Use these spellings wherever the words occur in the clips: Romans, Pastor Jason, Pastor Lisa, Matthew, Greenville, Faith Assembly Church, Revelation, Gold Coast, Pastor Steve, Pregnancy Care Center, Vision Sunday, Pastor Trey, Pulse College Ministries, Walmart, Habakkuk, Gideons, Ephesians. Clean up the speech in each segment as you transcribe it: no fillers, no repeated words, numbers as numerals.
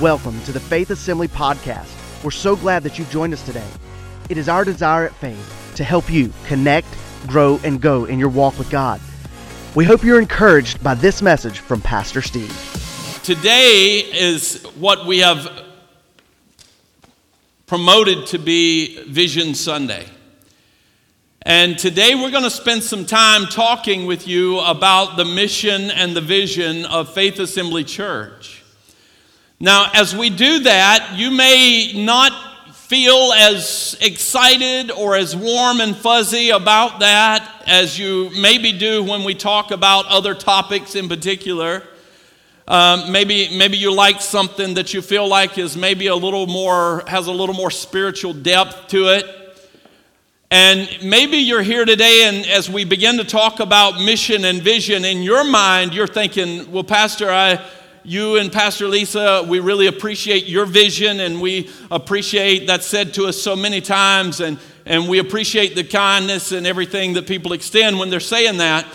Welcome to the Faith Assembly Podcast. We're so glad that you've joined us today. It is our desire at Faith to help you connect, grow, and go in your walk with God. We hope you're encouraged by this message from Pastor Steve. Today is what we have promoted to be Vision Sunday. And today we're going to spend some time talking with you about the mission and the vision of Faith Assembly Church. Now, as we do that, you may not feel as excited or as warm and fuzzy about that as you maybe do when we talk about other topics in particular. Maybe you like something that you feel like is maybe a little more, has a little more spiritual depth to it. And maybe you're here today, and as we begin to talk about mission and vision, in your mind, you're thinking, well, Pastor, you and Pastor Lisa, we really appreciate your vision, and we appreciate that said to us so many times, and we appreciate the kindness and everything that people extend when they're saying that.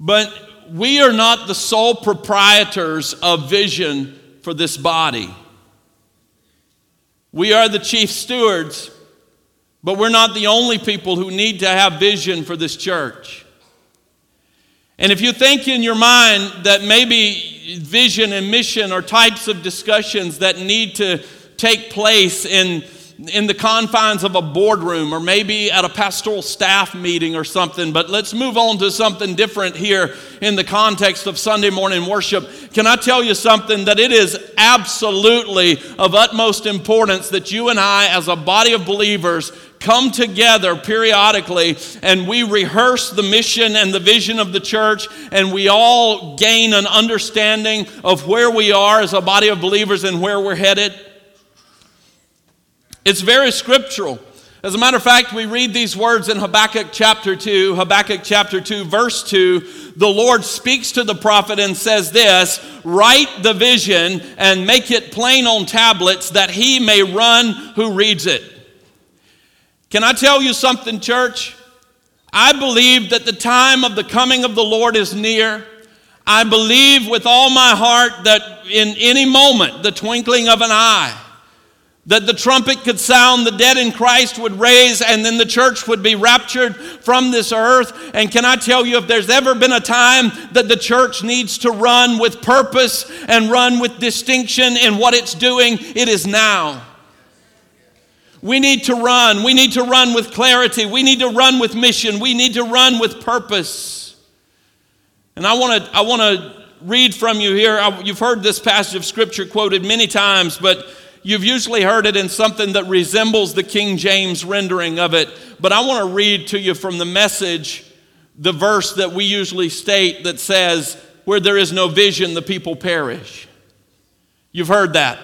But we are not the sole proprietors of vision for this body. We are the chief stewards, but we're not the only people who need to have vision for this church. And if you think in your mind that maybe vision and mission are types of discussions that need to take place in the confines of a boardroom or maybe at a pastoral staff meeting or something, but let's move on to something different here in the context of Sunday morning worship. Can I tell you something? That it is absolutely of utmost importance that you and I, as a body of believers, come together periodically and we rehearse the mission and the vision of the church, and we all gain an understanding of where we are as a body of believers and where we're headed. It's very scriptural. As a matter of fact, we read these words in Habakkuk chapter 2, verse 2. The Lord speaks to the prophet and says this, "Write the vision and make it plain on tablets that he may run who reads it." Can I tell you something, church? I believe that the time of the coming of the Lord is near. I believe with all my heart that in any moment, the twinkling of an eye, that the trumpet could sound, the dead in Christ would raise, and then the church would be raptured from this earth. And can I tell you, if there's ever been a time that the church needs to run with purpose and run with distinction in what it's doing, it is now. We need to run. We need to run with clarity. We need to run with mission. We need to run with purpose. And I want to read from you here. You've heard this passage of Scripture quoted many times, but you've usually heard it in something that resembles the King James rendering of it, but I want to read to you from the Message the verse that we usually state that says, "Where there is no vision, the people perish." You've heard that.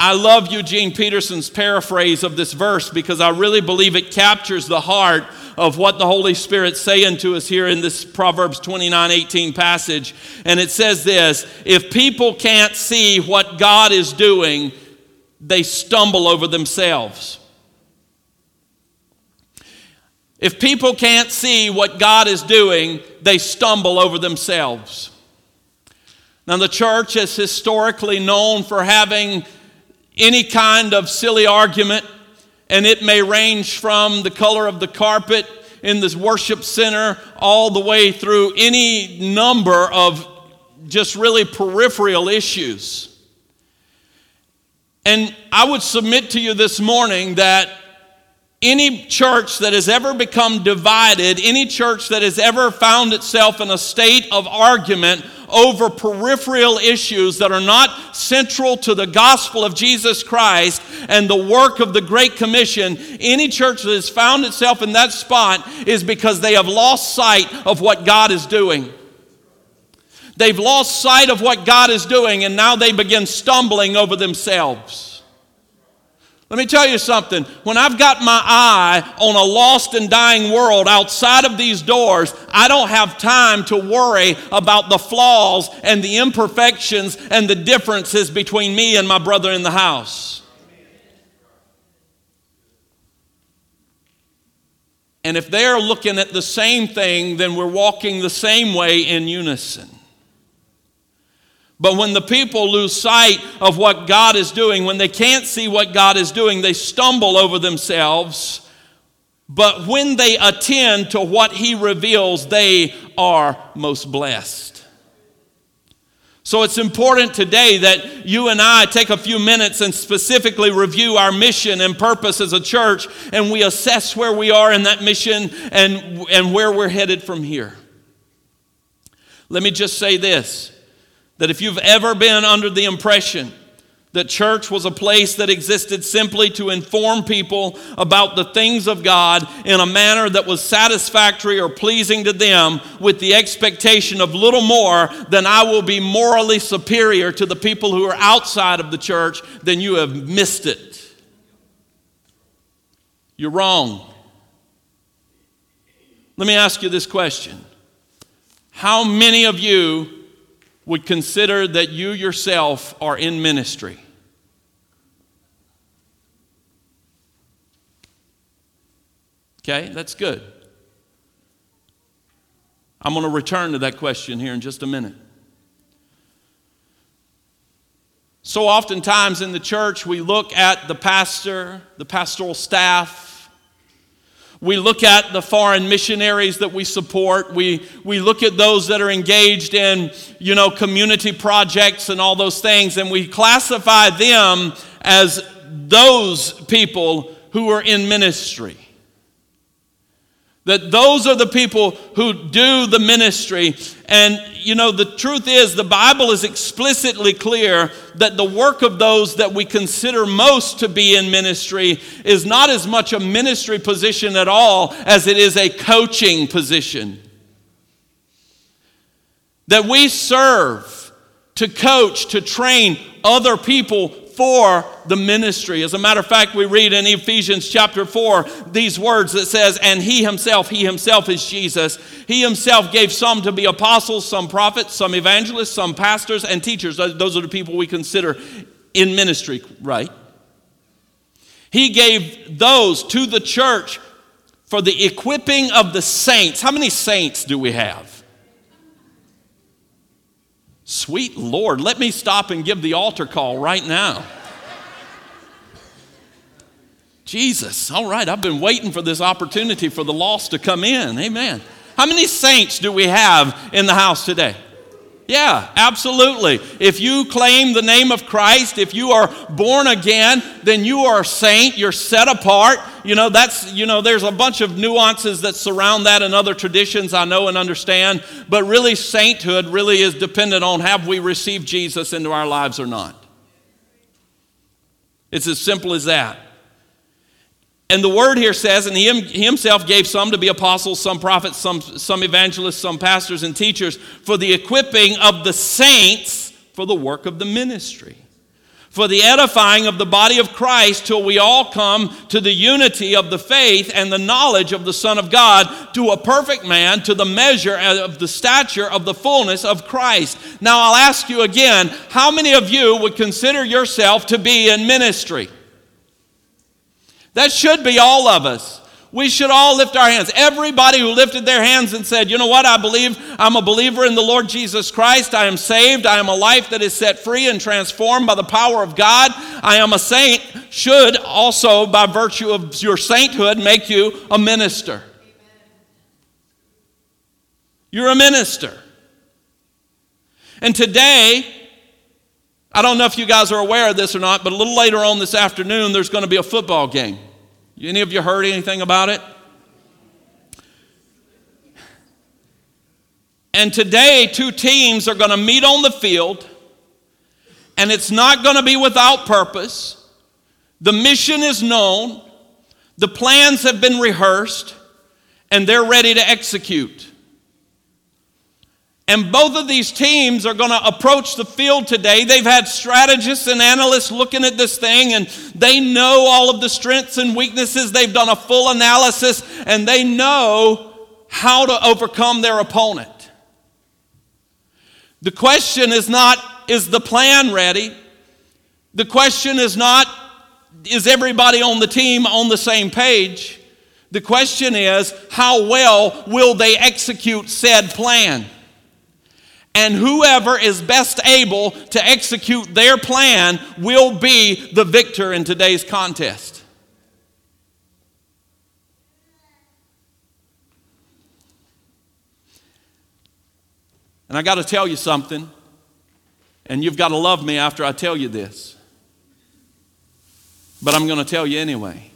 I love Eugene Peterson's paraphrase of this verse because I really believe it captures the heart of what the Holy Spirit's saying to us here in this Proverbs 29:18 passage. And it says this, "If people can't see what God is doing, they stumble over themselves." If people can't see what God is doing, they stumble over themselves. Now, the church is historically known for having any kind of silly argument, and it may range from the color of the carpet in this worship center all the way through any number of just really peripheral issues. And I would submit to you this morning that any church that has ever become divided, any church that has ever found itself in a state of argument over peripheral issues that are not central to the gospel of Jesus Christ and the work of the Great Commission, any church that has found itself in that spot is because they have lost sight of what God is doing. They've lost sight of what God is doing, and now they begin stumbling over themselves. Let me tell you something. When I've got my eye on a lost and dying world outside of these doors, I don't have time to worry about the flaws and the imperfections and the differences between me and my brother in the house. And if they're looking at the same thing, then we're walking the same way in unison. But when the people lose sight of what God is doing, when they can't see what God is doing, they stumble over themselves. But when they attend to what he reveals, they are most blessed. So it's important today that you and I take a few minutes and specifically review our mission and purpose as a church, and we assess where we are in that mission and where we're headed from here. Let me just say this, that if you've ever been under the impression that church was a place that existed simply to inform people about the things of God in a manner that was satisfactory or pleasing to them, with the expectation of little more than I will be morally superior to the people who are outside of the church, then you have missed it. You're wrong. Let me ask you this question. How many of you would consider that you yourself are in ministry? Okay, that's good. I'm going to return to that question here in just a minute. So oftentimes in the church, we look at the pastor, the pastoral staff. We look at the foreign missionaries that we support. We look at those that are engaged in, community projects and all those things, and we classify them as those people who are in ministry. That those are the people who do the ministry. And, the truth is, the Bible is explicitly clear that the work of those that we consider most to be in ministry is not as much a ministry position at all as it is a coaching position. That we serve to coach, to train other people for the ministry. As a matter of fact, we read in Ephesians chapter 4 these words that says, and he himself is Jesus. He himself gave some to be apostles, some prophets, some evangelists, some pastors and teachers. Those are the people we consider in ministry, right? He gave those to the church for the equipping of the saints. How many saints do we have? Sweet Lord, let me stop and give the altar call right now. Jesus, all right, I've been waiting for this opportunity for the lost to come in. Amen. How many saints do we have in the house today? Yeah, absolutely. If you claim the name of Christ, if you are born again, then you are a saint, you're set apart. There's a bunch of nuances that surround that and other traditions I know and understand, but really sainthood really is dependent on have we received Jesus into our lives or not. It's as simple as that. And the word here says, and he himself gave some to be apostles, some prophets, some evangelists, some pastors and teachers for the equipping of the saints for the work of the ministry, for the edifying of the body of Christ till we all come to the unity of the faith and the knowledge of the Son of God, to a perfect man, to the measure of the stature of the fullness of Christ. Now I'll ask you again, how many of you would consider yourself to be in ministry? That should be all of us. We should all lift our hands. Everybody who lifted their hands and said, you know what, I believe, I'm a believer in the Lord Jesus Christ. I am saved. I am a life that is set free and transformed by the power of God. I am a saint, should also, by virtue of your sainthood, make you a minister. You're a minister. And today, I don't know if you guys are aware of this or not, but a little later on this afternoon, there's going to be a football game. Any of you heard anything about it? And today, two teams are going to meet on the field, and it's not going to be without purpose. The mission is known, the plans have been rehearsed, and they're ready to execute. And both of these teams are going to approach the field today. They've had strategists and analysts looking at this thing, and they know all of the strengths and weaknesses. They've done a full analysis, and they know how to overcome their opponent. The question is not, is the plan ready? The question is not, is everybody on the team on the same page? The question is, how well will they execute said plan? and whoever is best able to execute their plan will be the victor in today's contest. And I got to tell you something, and you've got to love me after I tell you this, but I'm going to tell you anyway.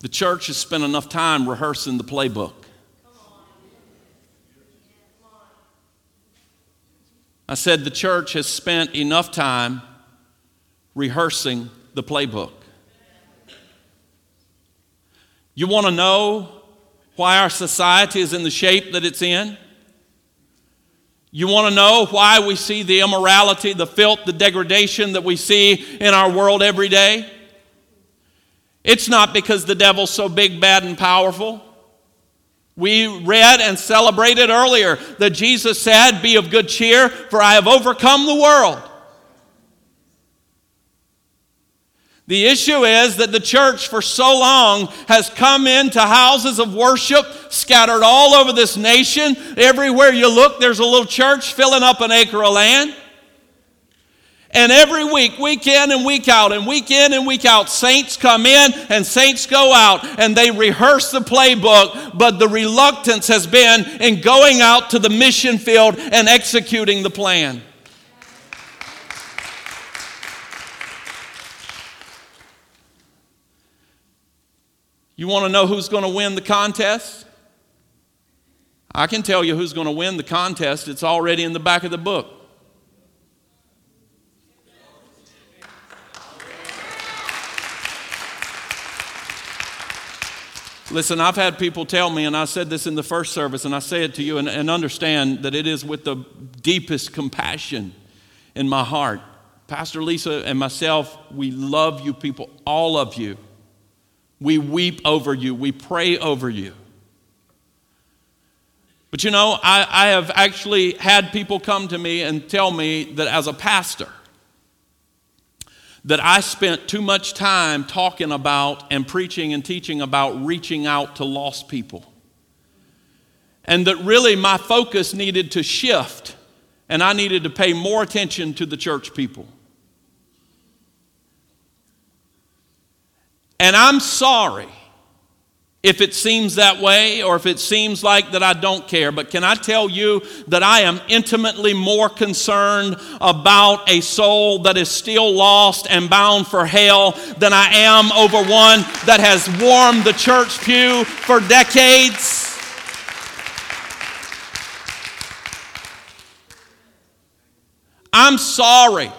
The church has spent enough time rehearsing the playbook. I said the church has spent enough time rehearsing the playbook. You want to know why our society is in the shape that it's in? You want to know why we see the immorality, the filth, the degradation that we see in our world every day? It's not because the devil's so big, bad, and powerful. We read and celebrated earlier that Jesus said, "Be of good cheer, for I have overcome the world." The issue is that the church for so long has come into houses of worship scattered all over this nation. Everywhere you look, there's a little church filling up an acre of land. And every week, week in and week out, and week in and week out, saints come in and saints go out, and they rehearse the playbook, but the reluctance has been in going out to the mission field and executing the plan. You want to know who's going to win the contest? I can tell you who's going to win the contest. It's already in the back of the book. Listen, I've had people tell me, and I said this in the first service, and I say it to you, and understand that it is with the deepest compassion in my heart. Pastor Lisa and myself, we love you people, all of you. We weep over you. We pray over you. But you know, I have actually had people come to me and tell me that as a pastor, that I spent too much time talking about and preaching and teaching about reaching out to lost people. And that really my focus needed to shift, and I needed to pay more attention to the church people. And I'm sorry if it seems that way or if it seems like that I don't care, but can I tell you that I am intimately more concerned about a soul that is still lost and bound for hell than I am over one that has warmed the church pew for decades? I'm sorry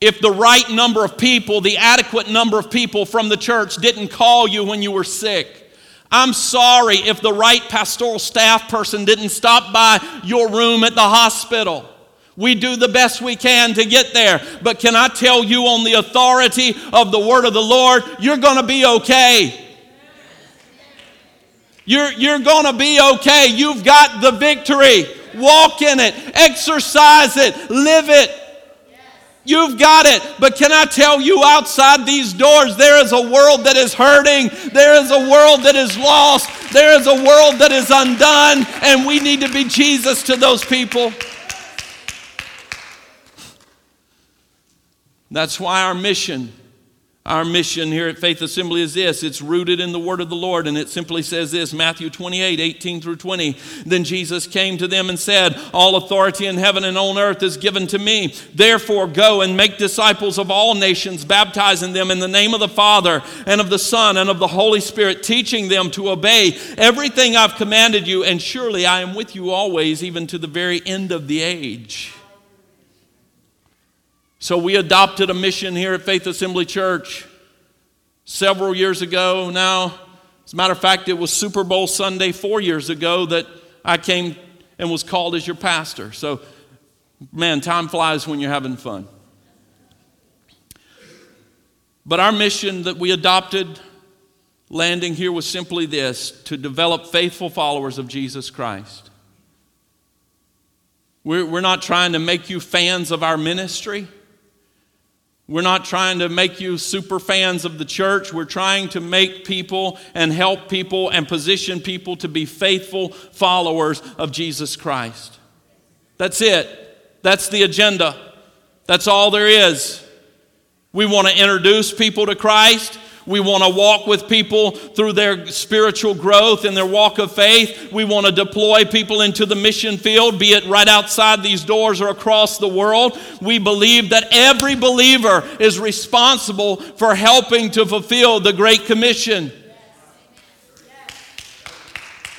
if the right number of people, the adequate number of people from the church didn't call you when you were sick. I'm sorry if the right pastoral staff person didn't stop by your room at the hospital. We do the best we can to get there. But can I tell you, on the authority of the word of the Lord, you're going to be okay. You're going to be okay. You've got the victory. Walk in it. Exercise it. Live it. You've got it. But can I tell you, outside these doors, there is a world that is hurting. There is a world that is lost. There is a world that is undone. And we need to be Jesus to those people. That's why our mission here at Faith Assembly is this. It's rooted in the word of the Lord, and it simply says this, Matthew 28, 18 through 20. Then Jesus came to them and said, "All authority in heaven and on earth is given to me. Therefore go and make disciples of all nations, baptizing them in the name of the Father and of the Son and of the Holy Spirit, teaching them to obey everything I've commanded you, and surely I am with you always, even to the very end of the age." So we adopted a mission here at Faith Assembly Church several years ago now. As a matter of fact, it was Super Bowl Sunday 4 years ago that I came and was called as your pastor. So, man, time flies when you're having fun. But our mission that we adopted landing here was simply this: to develop faithful followers of Jesus Christ. We're not trying to make you fans of our ministry. We're not trying to make you super fans of the church. We're trying to make people and help people and position people to be faithful followers of Jesus Christ. That's it. That's the agenda. That's all there is. We want to introduce people to Christ. We want to walk with people through their spiritual growth and their walk of faith. We want to deploy people into the mission field, be it right outside these doors or across the world. We believe that every believer is responsible for helping to fulfill the Great Commission.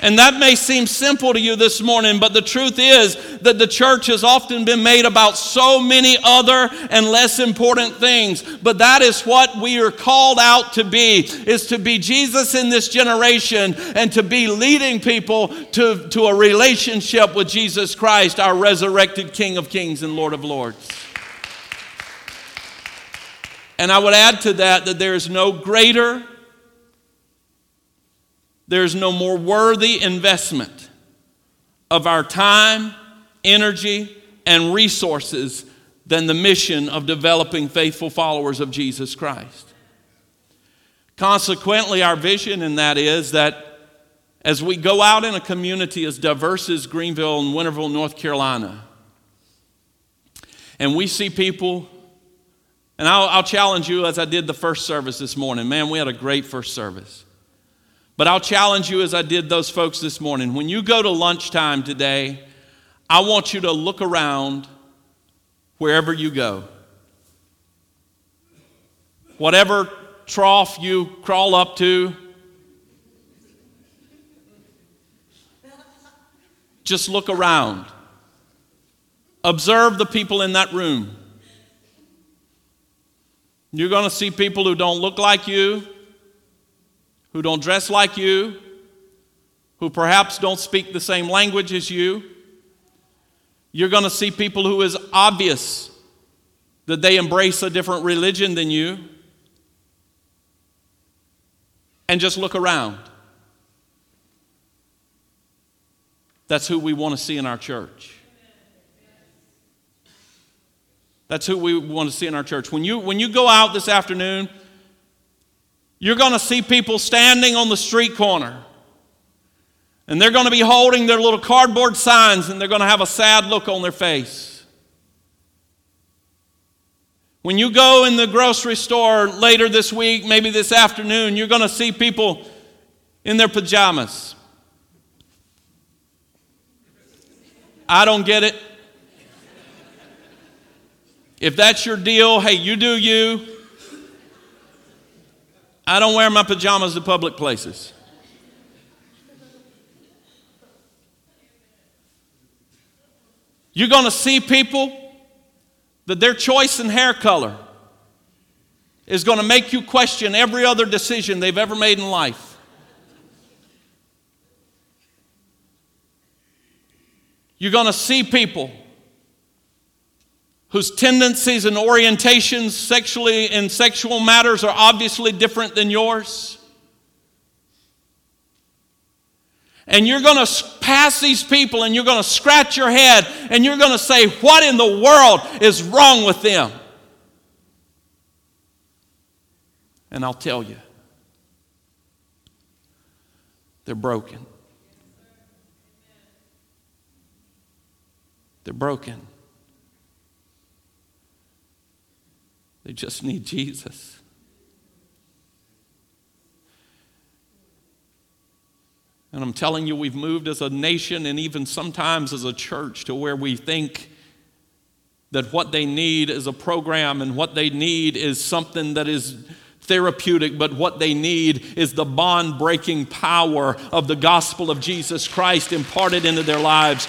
And that may seem simple to you this morning, but the truth is that the church has often been made about so many other and less important things. But that is what we are called out to be, is to be Jesus in this generation and to be leading people to a relationship with Jesus Christ, our resurrected King of Kings and Lord of Lords. And I would add to that there is no greater, there is no more worthy investment of our time, energy, and resources than the mission of developing faithful followers of Jesus Christ. Consequently, our vision in that is that as we go out in a community as diverse as Greenville and Winterville, North Carolina, and we see people, and I'll challenge you as I did the first service this morning. Man, we had a great first service. But I'll challenge you as I did those folks this morning. When you go to lunchtime today, I want you to look around wherever you go. Whatever trough you crawl up to, just look around. Observe the people in that room. You're going to see people who don't look like you, who don't dress like you, who perhaps don't speak the same language as you. You're going to see people who is obvious that they embrace a different religion than you. And just look around. That's who we want to see in our church. That's who we want to see in our church. When you go out this afternoon, you're going to see people standing on the street corner. And they're going to be holding their little cardboard signs, and they're going to have a sad look on their face. When you go in the grocery store later this week, maybe this afternoon, you're going to see people in their pajamas. I don't get it. If that's your deal, hey, you do you. I don't wear my pajamas to public places. You're going to see people that their choice in hair color is going to make you question every other decision they've ever made in life. You're going to see people whose tendencies and orientations sexually and sexual matters are obviously different than yours. And you're going to pass these people and you're going to scratch your head and you're going to say, what in the world is wrong with them? And I'll tell you, they're broken. They're broken. They just need Jesus. And I'm telling you, we've moved as a nation and even sometimes as a church to where we think that what they need is a program and what they need is something that is therapeutic, but what they need is the bond-breaking power of the gospel of Jesus Christ imparted into their lives.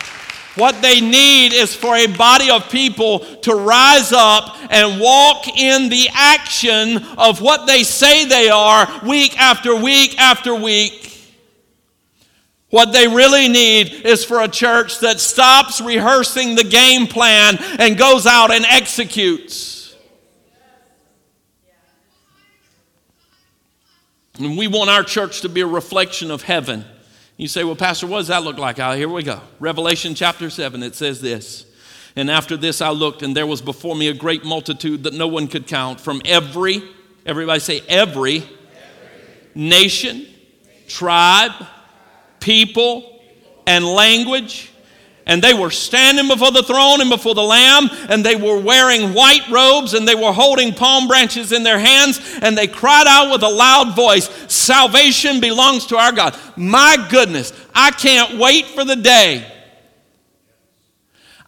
What they need is for a body of people to rise up and walk in the action of what they say they are week after week after week. What they really need is for a church that stops rehearsing the game plan and goes out and executes. And we want our church to be a reflection of heaven. You say, well, Pastor, what does that look like? Here we go. Revelation chapter 7, it says this. And after this I looked, and there was before me a great multitude that no one could count, from every nation, tribe, people, and language. And they were standing before the throne and before the Lamb, and they were wearing white robes, and they were holding palm branches in their hands, and they cried out with a loud voice, "Salvation belongs to our God." My goodness, I can't wait for the day.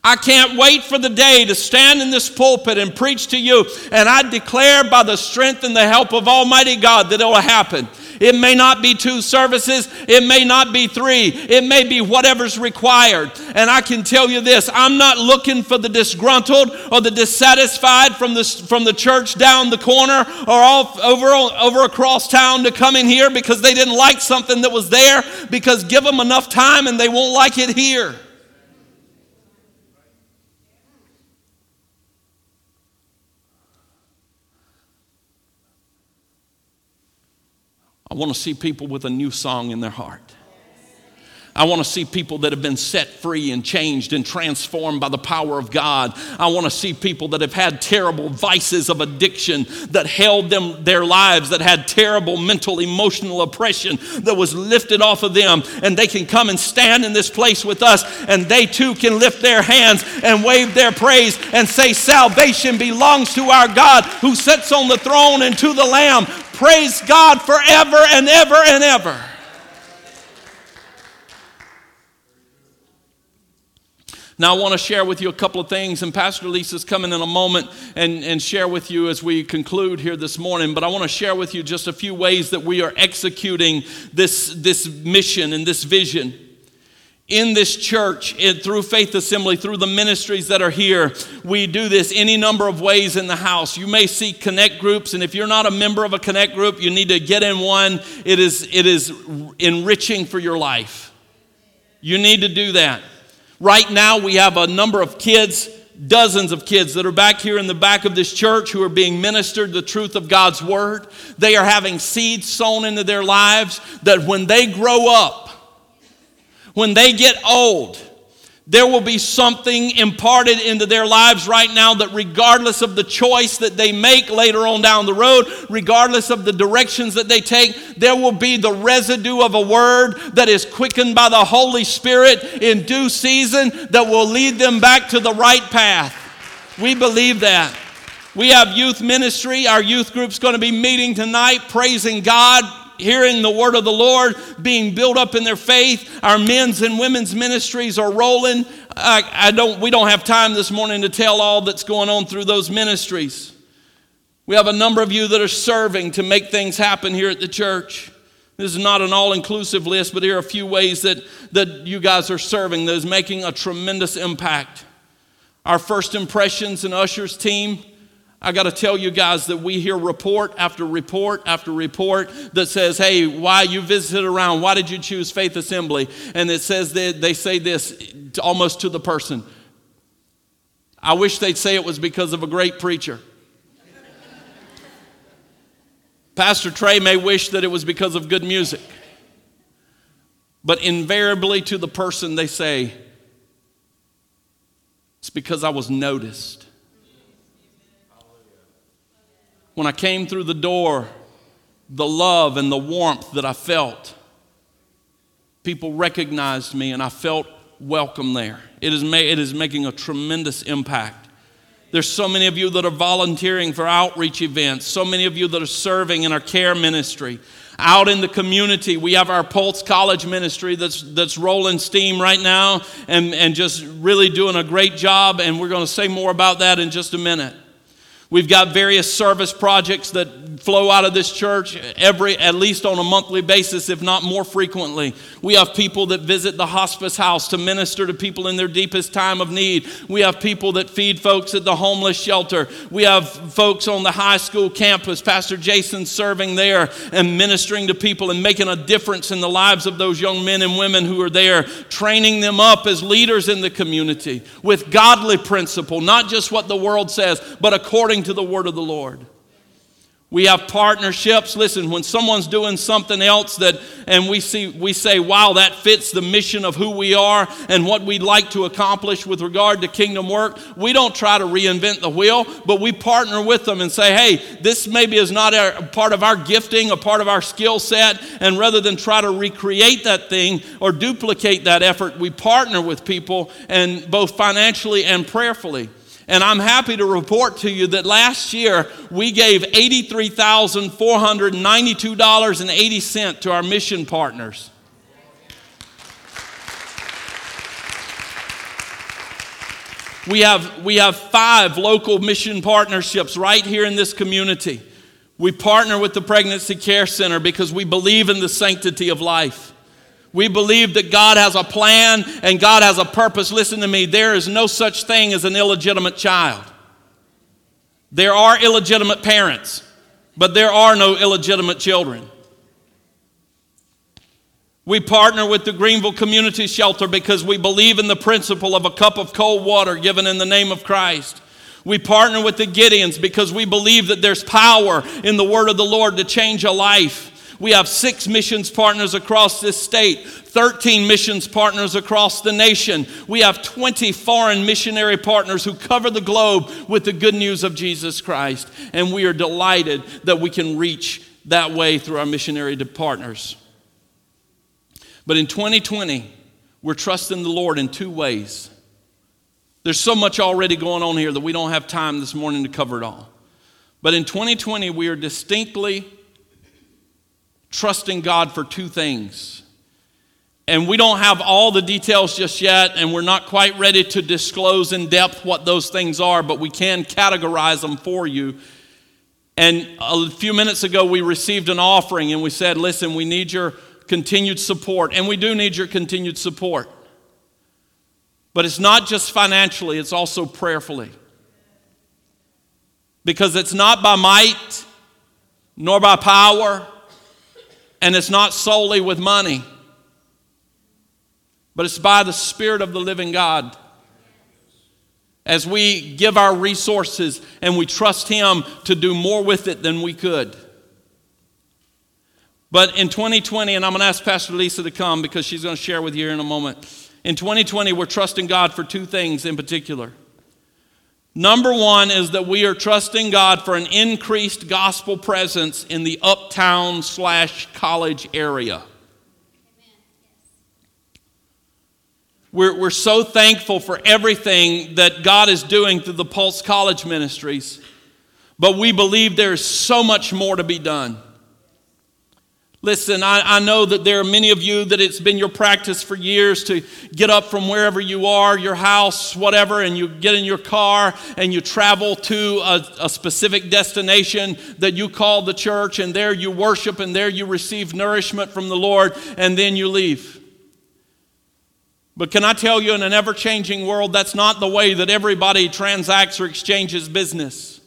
I can't wait for the day to stand in this pulpit and preach to you, and I declare by the strength and the help of Almighty God that it will happen. It may not be 2 services. It may not be 3. It may be whatever's required. And I can tell you this, I'm not looking for the disgruntled or the dissatisfied from the church down the corner or over across town to come in here because they didn't like something that was there, because give them enough time and they won't like it here. I want to see people with a new song in their heart. I want to see people that have been set free and changed and transformed by the power of God. I want to see people that have had terrible vices of addiction that held them, their lives, that had terrible mental, emotional oppression that was lifted off of them. And they can come and stand in this place with us, and they too can lift their hands and wave their praise and say, "Salvation belongs to our God who sits on the throne and to the Lamb." Praise God forever and ever and ever. Now I want to share with you a couple of things, and Pastor Lisa's coming in a moment and share with you as we conclude here this morning, but I want to share with you just a few ways that we are executing this mission and this vision in this church, through Faith Assembly, through the ministries that are here. We do this any number of ways in the house. You may see connect groups, and if you're not a member of a connect group, you need to get in one. It is enriching for your life. You need to do that. Right now, we have a number of kids, dozens of kids that are back here in the back of this church who are being ministered the truth of God's word. They are having seeds sown into their lives that when they grow up, when they get old, there will be something imparted into their lives right now that regardless of the choice that they make later on down the road, regardless of the directions that they take, there will be the residue of a word that is quickened by the Holy Spirit in due season that will lead them back to the right path. We believe that. We have youth ministry. Our youth group's going to be meeting tonight, praising God, hearing the word of the Lord, being built up in their faith. Our men's and women's ministries are rolling. We don't have time this morning to tell all that's going on through those ministries. We have a number of you that are serving to make things happen here at the church. This is not an all-inclusive list, but here are a few ways that you guys are serving that is making a tremendous impact. Our first impressions and ushers team, I got to tell you guys that we hear report after report after report that says, "Hey, why you visited around? Why did you choose Faith Assembly?" And it says that they say this almost to the person. "I wish they'd say it was because of a great preacher." Pastor Trey may wish that it was because of good music. But invariably to the person they say, "It's because I was noticed. When I came through the door, the love and the warmth that I felt, people recognized me and I felt welcome there." It is making a tremendous impact. There's so many of you that are volunteering for outreach events, so many of you that are serving in our care ministry. Out in the community, we have our Pulse College Ministry that's rolling steam right now and just really doing a great job, and we're going to say more about that in just a minute. We've got various service projects that flow out of this church at least on a monthly basis, if not more frequently. We have people that visit the hospice house to minister to people in their deepest time of need. We have people that feed folks at the homeless shelter. We have folks on the high school campus, Pastor Jason serving there and ministering to people and making a difference in the lives of those young men and women who are there, training them up as leaders in the community with godly principle, not just what the world says, but according to the word of the Lord. We have partnerships. Listen, when someone's doing something else that, and we say, wow, that fits the mission of who we are and what we'd like to accomplish with regard to kingdom work, we don't try to reinvent the wheel, but we partner with them and say, hey, this maybe is not a part of our gifting, a part of our skill set, and rather than try to recreate that thing or duplicate that effort, we partner with people, and both financially and prayerfully. And I'm happy to report to you that last year we gave $83,492.80 to our mission partners. We have 5 local mission partnerships right here in this community. We partner with the Pregnancy Care Center because we believe in the sanctity of life. We believe that God has a plan and God has a purpose. Listen to me, there is no such thing as an illegitimate child. There are illegitimate parents, but there are no illegitimate children. We partner with the Greenville Community Shelter because we believe in the principle of a cup of cold water given in the name of Christ. We partner with the Gideons because we believe that there's power in the word of the Lord to change a life. We have 6 missions partners across this state, 13 missions partners across the nation. We have 20 foreign missionary partners who cover the globe with the good news of Jesus Christ. And we are delighted that we can reach that way through our missionary partners. But in 2020, we're trusting the Lord in 2 ways. There's so much already going on here that we don't have time this morning to cover it all. But in 2020, we are distinctly trusting God for 2 things. And we don't have all the details just yet, and we're not quite ready to disclose in depth what those things are, but we can categorize them for you. And a few minutes ago, we received an offering, and we said, listen, we need your continued support. And we do need your continued support. But it's not just financially, it's also prayerfully. Because it's not by might, nor by power, and it's not solely with money, but it's by the Spirit of the living God. As we give our resources and we trust Him to do more with it than we could. But in 2020, and I'm going to ask Pastor Lisa to come because she's going to share with you here in a moment. In 2020, we're trusting God for 2 things in particular. Number 1 is that we are trusting God for an increased gospel presence in the uptown/college area. Amen. We're so thankful for everything that God is doing through the Pulse College Ministries, but we believe there's so much more to be done. Listen, I know that there are many of you that it's been your practice for years to get up from wherever you are, your house, whatever, and you get in your car and you travel to a specific destination that you call the church, and there you worship and there you receive nourishment from the Lord, and then you leave. But can I tell you, in an ever-changing world, that's not the way that everybody transacts or exchanges business.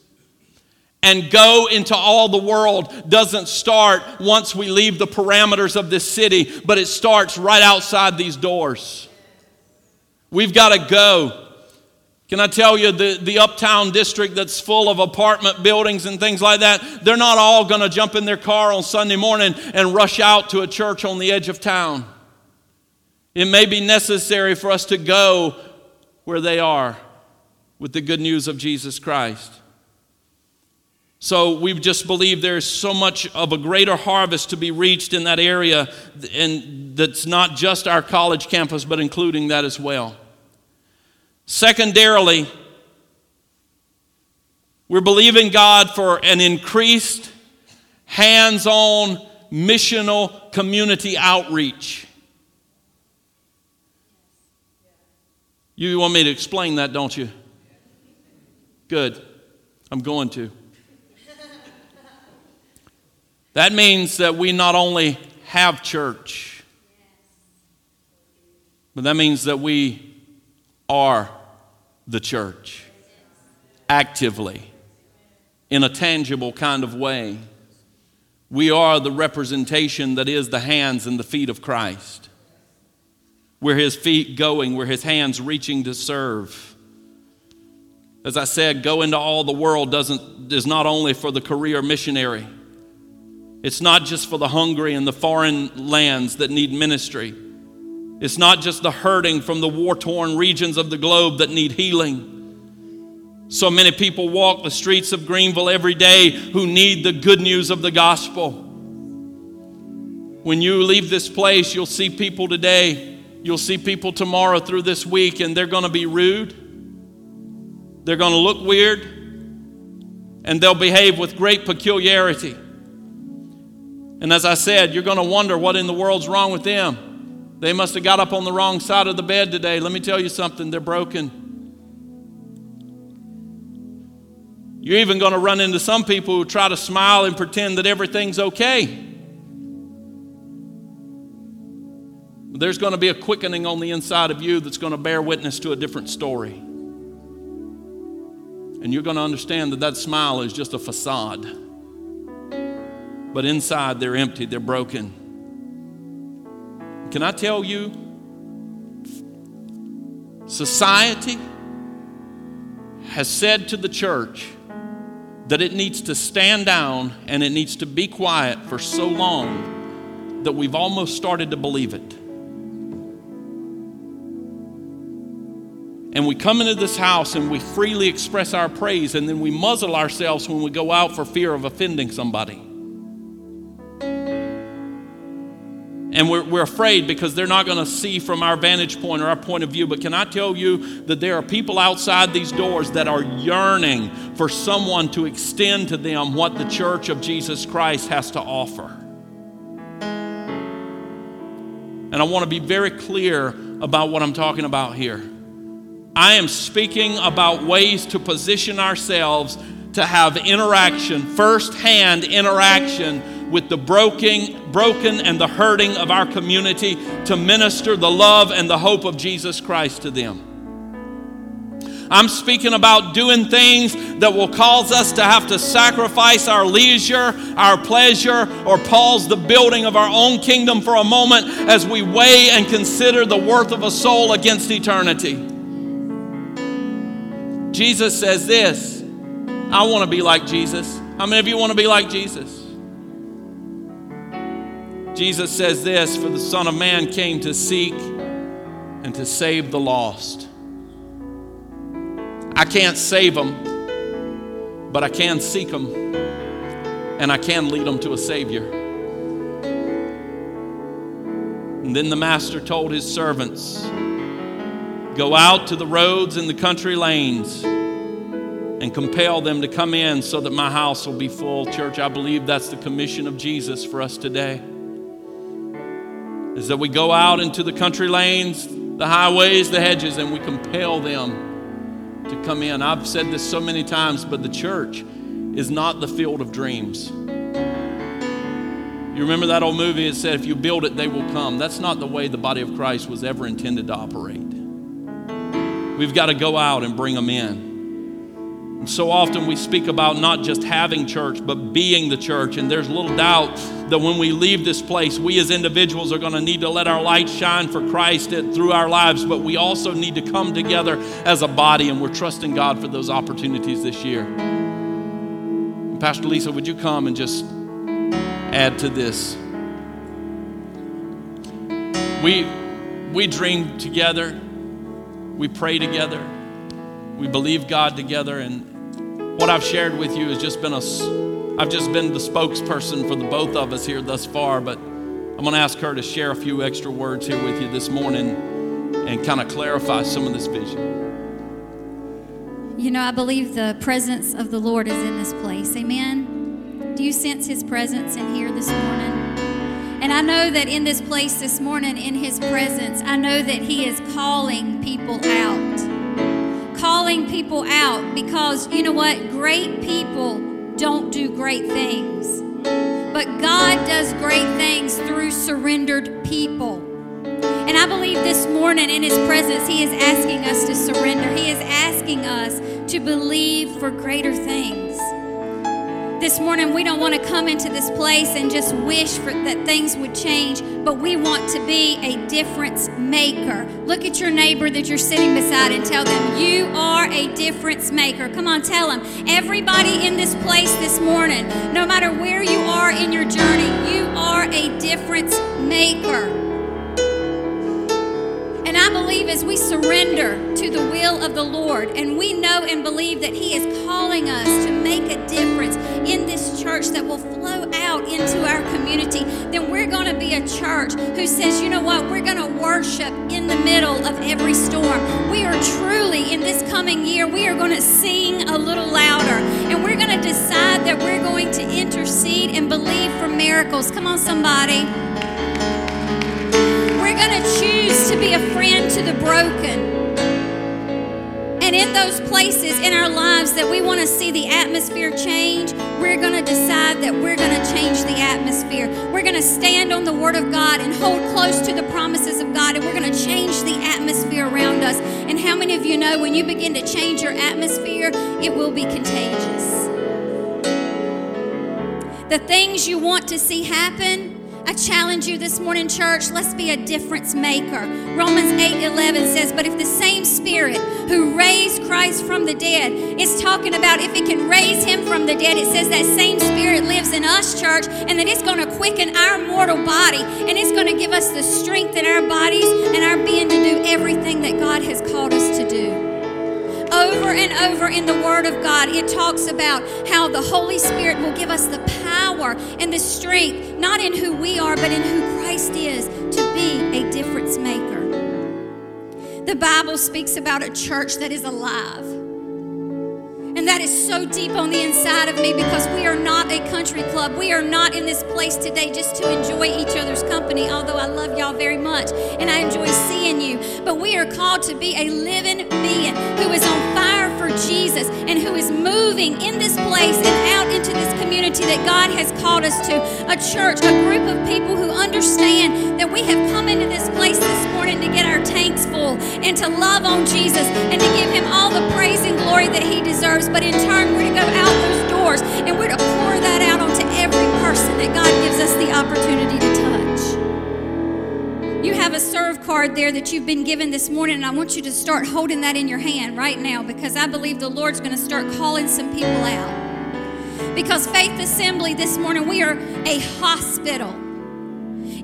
And go into all the world doesn't start once we leave the parameters of this city, but it starts right outside these doors. We've got to go. Can I tell you, the uptown district that's full of apartment buildings and things like that, they're not all going to jump in their car on Sunday morning and rush out to a church on the edge of town. It may be necessary for us to go where they are with the good news of Jesus Christ. So we just believe there's so much of a greater harvest to be reached in that area, and that's not just our college campus, but including that as well. Secondarily, we're believing God for an increased, hands-on, missional community outreach. You want me to explain that, don't you? Good. I'm going to. That means that we not only have church, but that means that we are the church actively in a tangible kind of way. We are the representation that is the hands and the feet of Christ. We're His feet going, we're His hands reaching to serve. As I said, go into all the world is not only for the career missionary. It's not just for the hungry in the foreign lands that need ministry. It's not just the hurting from the war-torn regions of the globe that need healing. So many people walk the streets of Greenville every day who need the good news of the gospel. When you leave this place, you'll see people today, you'll see people tomorrow through this week, and they're going to be rude. They're going to look weird, and they'll behave with great peculiarity. And as I said, you're going to wonder what in the world's wrong with them. They must have got up on the wrong side of the bed today. Let me tell you something, they're broken. You're even going to run into some people who try to smile and pretend that everything's okay. But there's going to be a quickening on the inside of you that's going to bear witness to a different story. And you're going to understand that that smile is just a facade. But inside, they're empty, they're broken. Can I tell you, society has said to the church that it needs to stand down and it needs to be quiet for so long that we've almost started to believe it. And we come into this house and we freely express our praise, and then we muzzle ourselves when we go out for fear of offending somebody. And we're afraid because they're not going to see from our vantage point or our point of view. But can I tell you that there are people outside these doors that are yearning for someone to extend to them what the Church of Jesus Christ has to offer. And I want to be very clear about what I'm talking about here. I am speaking about ways to position ourselves to have interaction, first-hand interaction, with the broken and the hurting of our community, to minister the love and the hope of Jesus Christ to them. I'm speaking about doing things that will cause us to have to sacrifice our leisure, our pleasure, or pause the building of our own kingdom for a moment as we weigh and consider the worth of a soul against eternity. Jesus says this, I want to be like Jesus. How many of you want to be like Jesus? Jesus says this, for the Son of Man came to seek and to save the lost. I can't save them, but I can seek them, and I can lead them to a Savior. And then the Master told his servants, go out to the roads and the country lanes and compel them to come in so that my house will be full. Church, I believe that's the commission of Jesus for us today. Is that we go out into the country lanes, the highways, the hedges, and we compel them to come in. I've said this so many times, but the church is not the field of dreams. You remember that old movie? It said, if you build it, they will come. That's not the way the body of Christ was ever intended to operate. We've got to go out and bring them in. So often we speak about not just having church, but being the church. And there's little doubt that when we leave this place, we as individuals are going to need to let our light shine for Christ through our lives. But we also need to come together as a body, and we're trusting God for those opportunities this year. And Pastor Lisa, would you come and just add to this? We dream together. We pray together. We believe God together, and what I've shared with you has just been I've just been the spokesperson for the both of us here thus far, but I'm going to ask her to share a few extra words here with you this morning and kind of clarify some of this vision. You know, I believe the presence of the Lord is in this place. Amen. Do you sense His presence in here this morning? And I know that in this place this morning, in His presence, I know that He is calling people out. Calling people out, because you know what? Great people don't do great things, but God does great things through surrendered people. And I believe this morning in His presence, He is asking us to surrender. He is asking us to believe for greater things. this morning, we don't want to come into this place and just wish for that things would change, but we want to be a difference maker. Look at your neighbor that you're sitting beside and tell them, you are a difference maker. Come on, tell them. Everybody in this place this morning, no matter where you are in your journey, you are a difference maker. And I believe as we surrender to the will of the Lord, and we know and believe that He is calling us to make a difference in this church that will flow out into our community, then we're going to be a church who says, you know what, we're going to worship in the middle of every storm. We are truly, in this coming year, we are going to sing a little louder, and we're going to decide that we're going to intercede and believe for miracles. Come on, somebody. We're going to choose to be a friend to the broken. And in those places in our lives that we want to see the atmosphere change, we're going to decide that we're going to change the atmosphere. We're going to stand on the Word of God and hold close to the promises of God, and we're going to change the atmosphere around us. And how many of you know when you begin to change your atmosphere, it will be contagious? The things you want to see happen, I challenge you this morning, church, let's be a difference maker. Romans 8:11 says, but if the same Spirit who raised Christ from the dead, it's talking about if it can raise Him from the dead, it says that same Spirit lives in us, church, and that it's going to quicken our mortal body, and it's going to give us the strength in our bodies and our being to do everything that God has called us to do. Over and over in the Word of God, it talks about how the Holy Spirit will give us the power and the strength, not in who we are, but in who Christ is, to be a difference maker. The Bible speaks about a church that is alive. And that is so deep on the inside of me, because we are not a country club. We are not in this place today just to enjoy each other's company, although I love y'all very much and I enjoy seeing you. But we are called to be a living being who is on fire for Jesus and who is moving in this place and out into this community that God has called us to. A church, a group of people who understand that we have come into this place this morning to get our tanks full and to love on Jesus and to give Him all the praise and glory that He deserves. But in turn, we're to go out those doors and we're to pour that out onto every person that God gives us the opportunity to touch. You have a serve card there that you've been given this morning, and I want you to start holding that in your hand right now, because I believe the Lord's going to start calling some people out. Because Faith Assembly this morning, we are a hospital.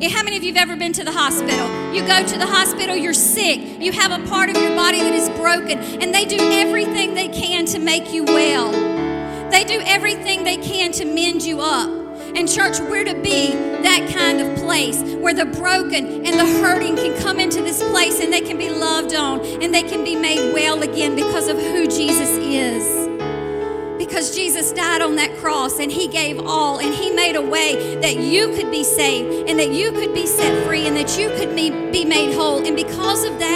How many of you have ever been to the hospital? You go to the hospital, you're sick, you have a part of your body that is broken, and they do everything they can to make you well. They do everything they can to mend you up. And church, we're to be that kind of place where the broken and the hurting can come into this place and they can be loved on and they can be made well again because of who Jesus is. Because Jesus died on that cross and He gave all, and He made a way that you could be saved and that you could be set free and that you could be made whole. And because of that,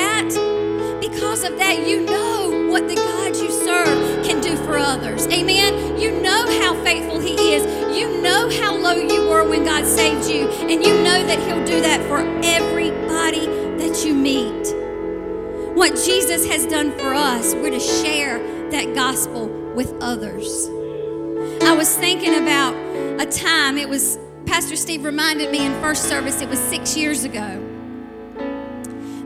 you know what the God you serve can do for others. Amen? You know how faithful He is. You know how low you were when God saved you. And you know that He'll do that for everybody that you meet. What Jesus has done for us, we're to share that gospel with others. I was thinking about a time, it was, Pastor Steve reminded me in first service, it was 6 years ago,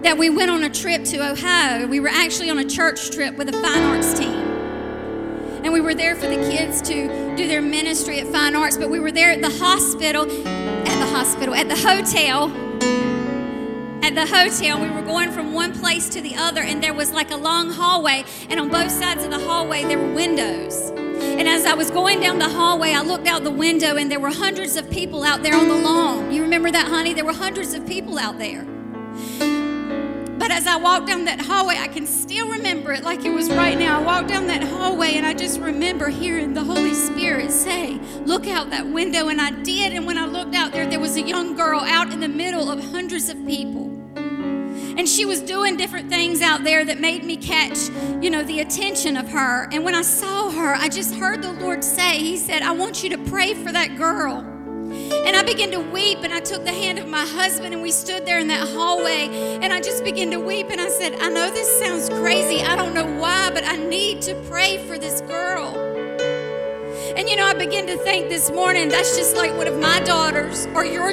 that we went on a trip to Ohio. We were actually on a church trip with a fine arts team. And we were there for the kids to do their ministry at fine arts, but we were there at the hospital, at the hotel, we were going from one place to the other, and there was like a long hallway, and on both sides of the hallway there were windows. And as I was going down the hallway, I looked out the window, and there were hundreds of people out there on the lawn. You remember that, honey? There were hundreds of people out there. But as I walked down that hallway, I can still remember it like it was right now. I walked down that hallway, and I just remember hearing the Holy Spirit say, look out that window. And I did, and when I looked out there, there was a young girl out in the middle of hundreds of people. And she was doing different things out there that made me catch, the attention of her. And when I saw her, I just heard the Lord say, He said, I want you to pray for that girl. And I began to weep, and I took the hand of my husband, and we stood there in that hallway, and I just began to weep, and I said, I know this sounds crazy, I don't know why, but I need to pray for this girl. And you know, I begin to think this morning, that's just like one of my daughters or your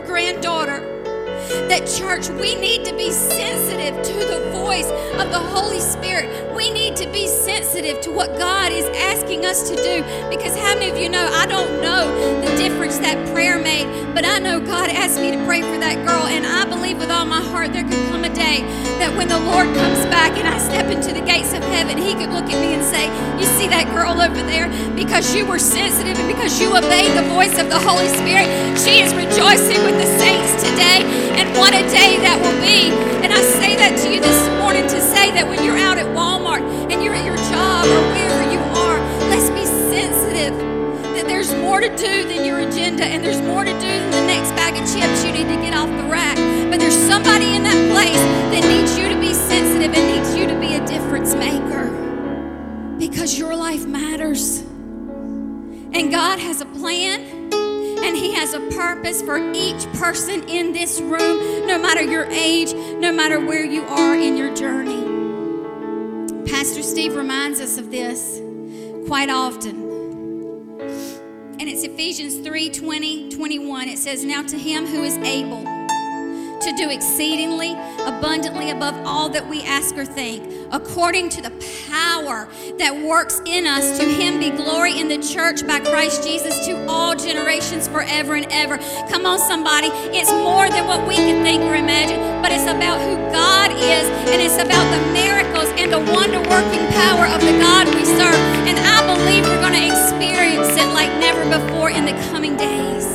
granddaughter. That church, we need to be sensitive to the voice of the Holy Spirit. We need to be sensitive to what God is asking us to do. Because how many of you know, I don't know the difference that prayer made, but I know God asked me to pray for that girl. And I believe with all my heart there could come a day that when the Lord comes back and I step into the gates of heaven, He could look at me and say, you see that girl over there? Because you were sensitive and because you obeyed the voice of the Holy Spirit, she is rejoicing with the saints today. And what a day that will be. And I say that to you this morning to say that when you're out at Walmart and you're at your job or wherever you are, let's be sensitive that there's more to do than your agenda and there's more to do than the next bag of chips you need to get off the rack. But there's somebody in that place that needs you to be sensitive and needs you to be a difference maker, because your life matters. And God has a plan. And He has a purpose for each person in this room, no matter your age, no matter where you are in your journey. Pastor Steve reminds us of this quite often. And it's Ephesians 3:20-21. It says, now to Him who is able to do exceedingly abundantly above all that we ask or think, according to the power that works in us, to Him be glory in the church by Christ Jesus to all generations forever and ever. Come on, somebody. It's more than what we can think or imagine, but it's about who God is, and it's about the miracles and the wonder-working power of the God we serve. And I believe we're going to experience it like never before in the coming days.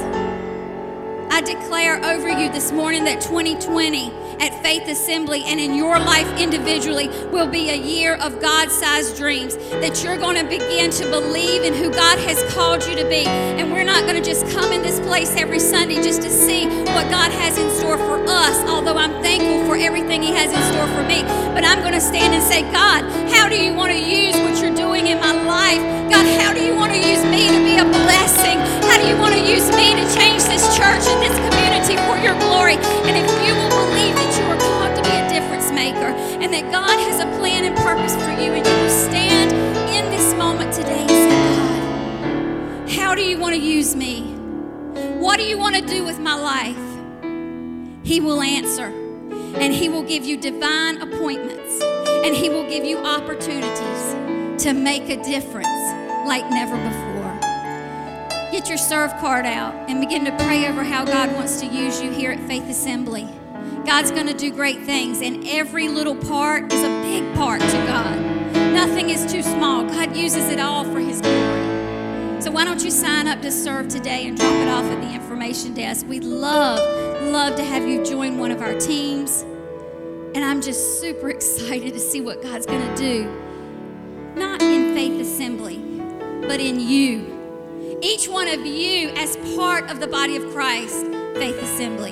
I declare over you this morning that 2020 at Faith Assembly and in your life individually will be a year of God-sized dreams, that you're going to begin to believe in who God has called you to be. And we're not going to just come in this place every Sunday just to see what God has in store for us, although I'm thankful for everything He has in store for me. But I'm going to stand and say, God, how do you want to use what you're doing in my life? God, how do you want to use me to be a blessing? How do you want to use me to change this church and this community for your glory? And if you will believe that you are called to be a difference maker and that God has a plan and purpose for you, and you will stand in this moment today and say, God, how do you want to use me? What do you want to do with my life? He will answer, and He will give you divine appointments, and He will give you opportunities to make a difference like never before. Get your serve card out and begin to pray over how God wants to use you here at Faith Assembly. God's going to do great things, and every little part is a big part to God. Nothing is too small. God uses it all for His glory. So why don't you sign up to serve today and drop it off at the information desk. We'd love to have you join one of our teams. And I'm just super excited to see what God's going to do, not in Faith Assembly, but in you. Each one of you as part of the body of Christ, Faith Assembly,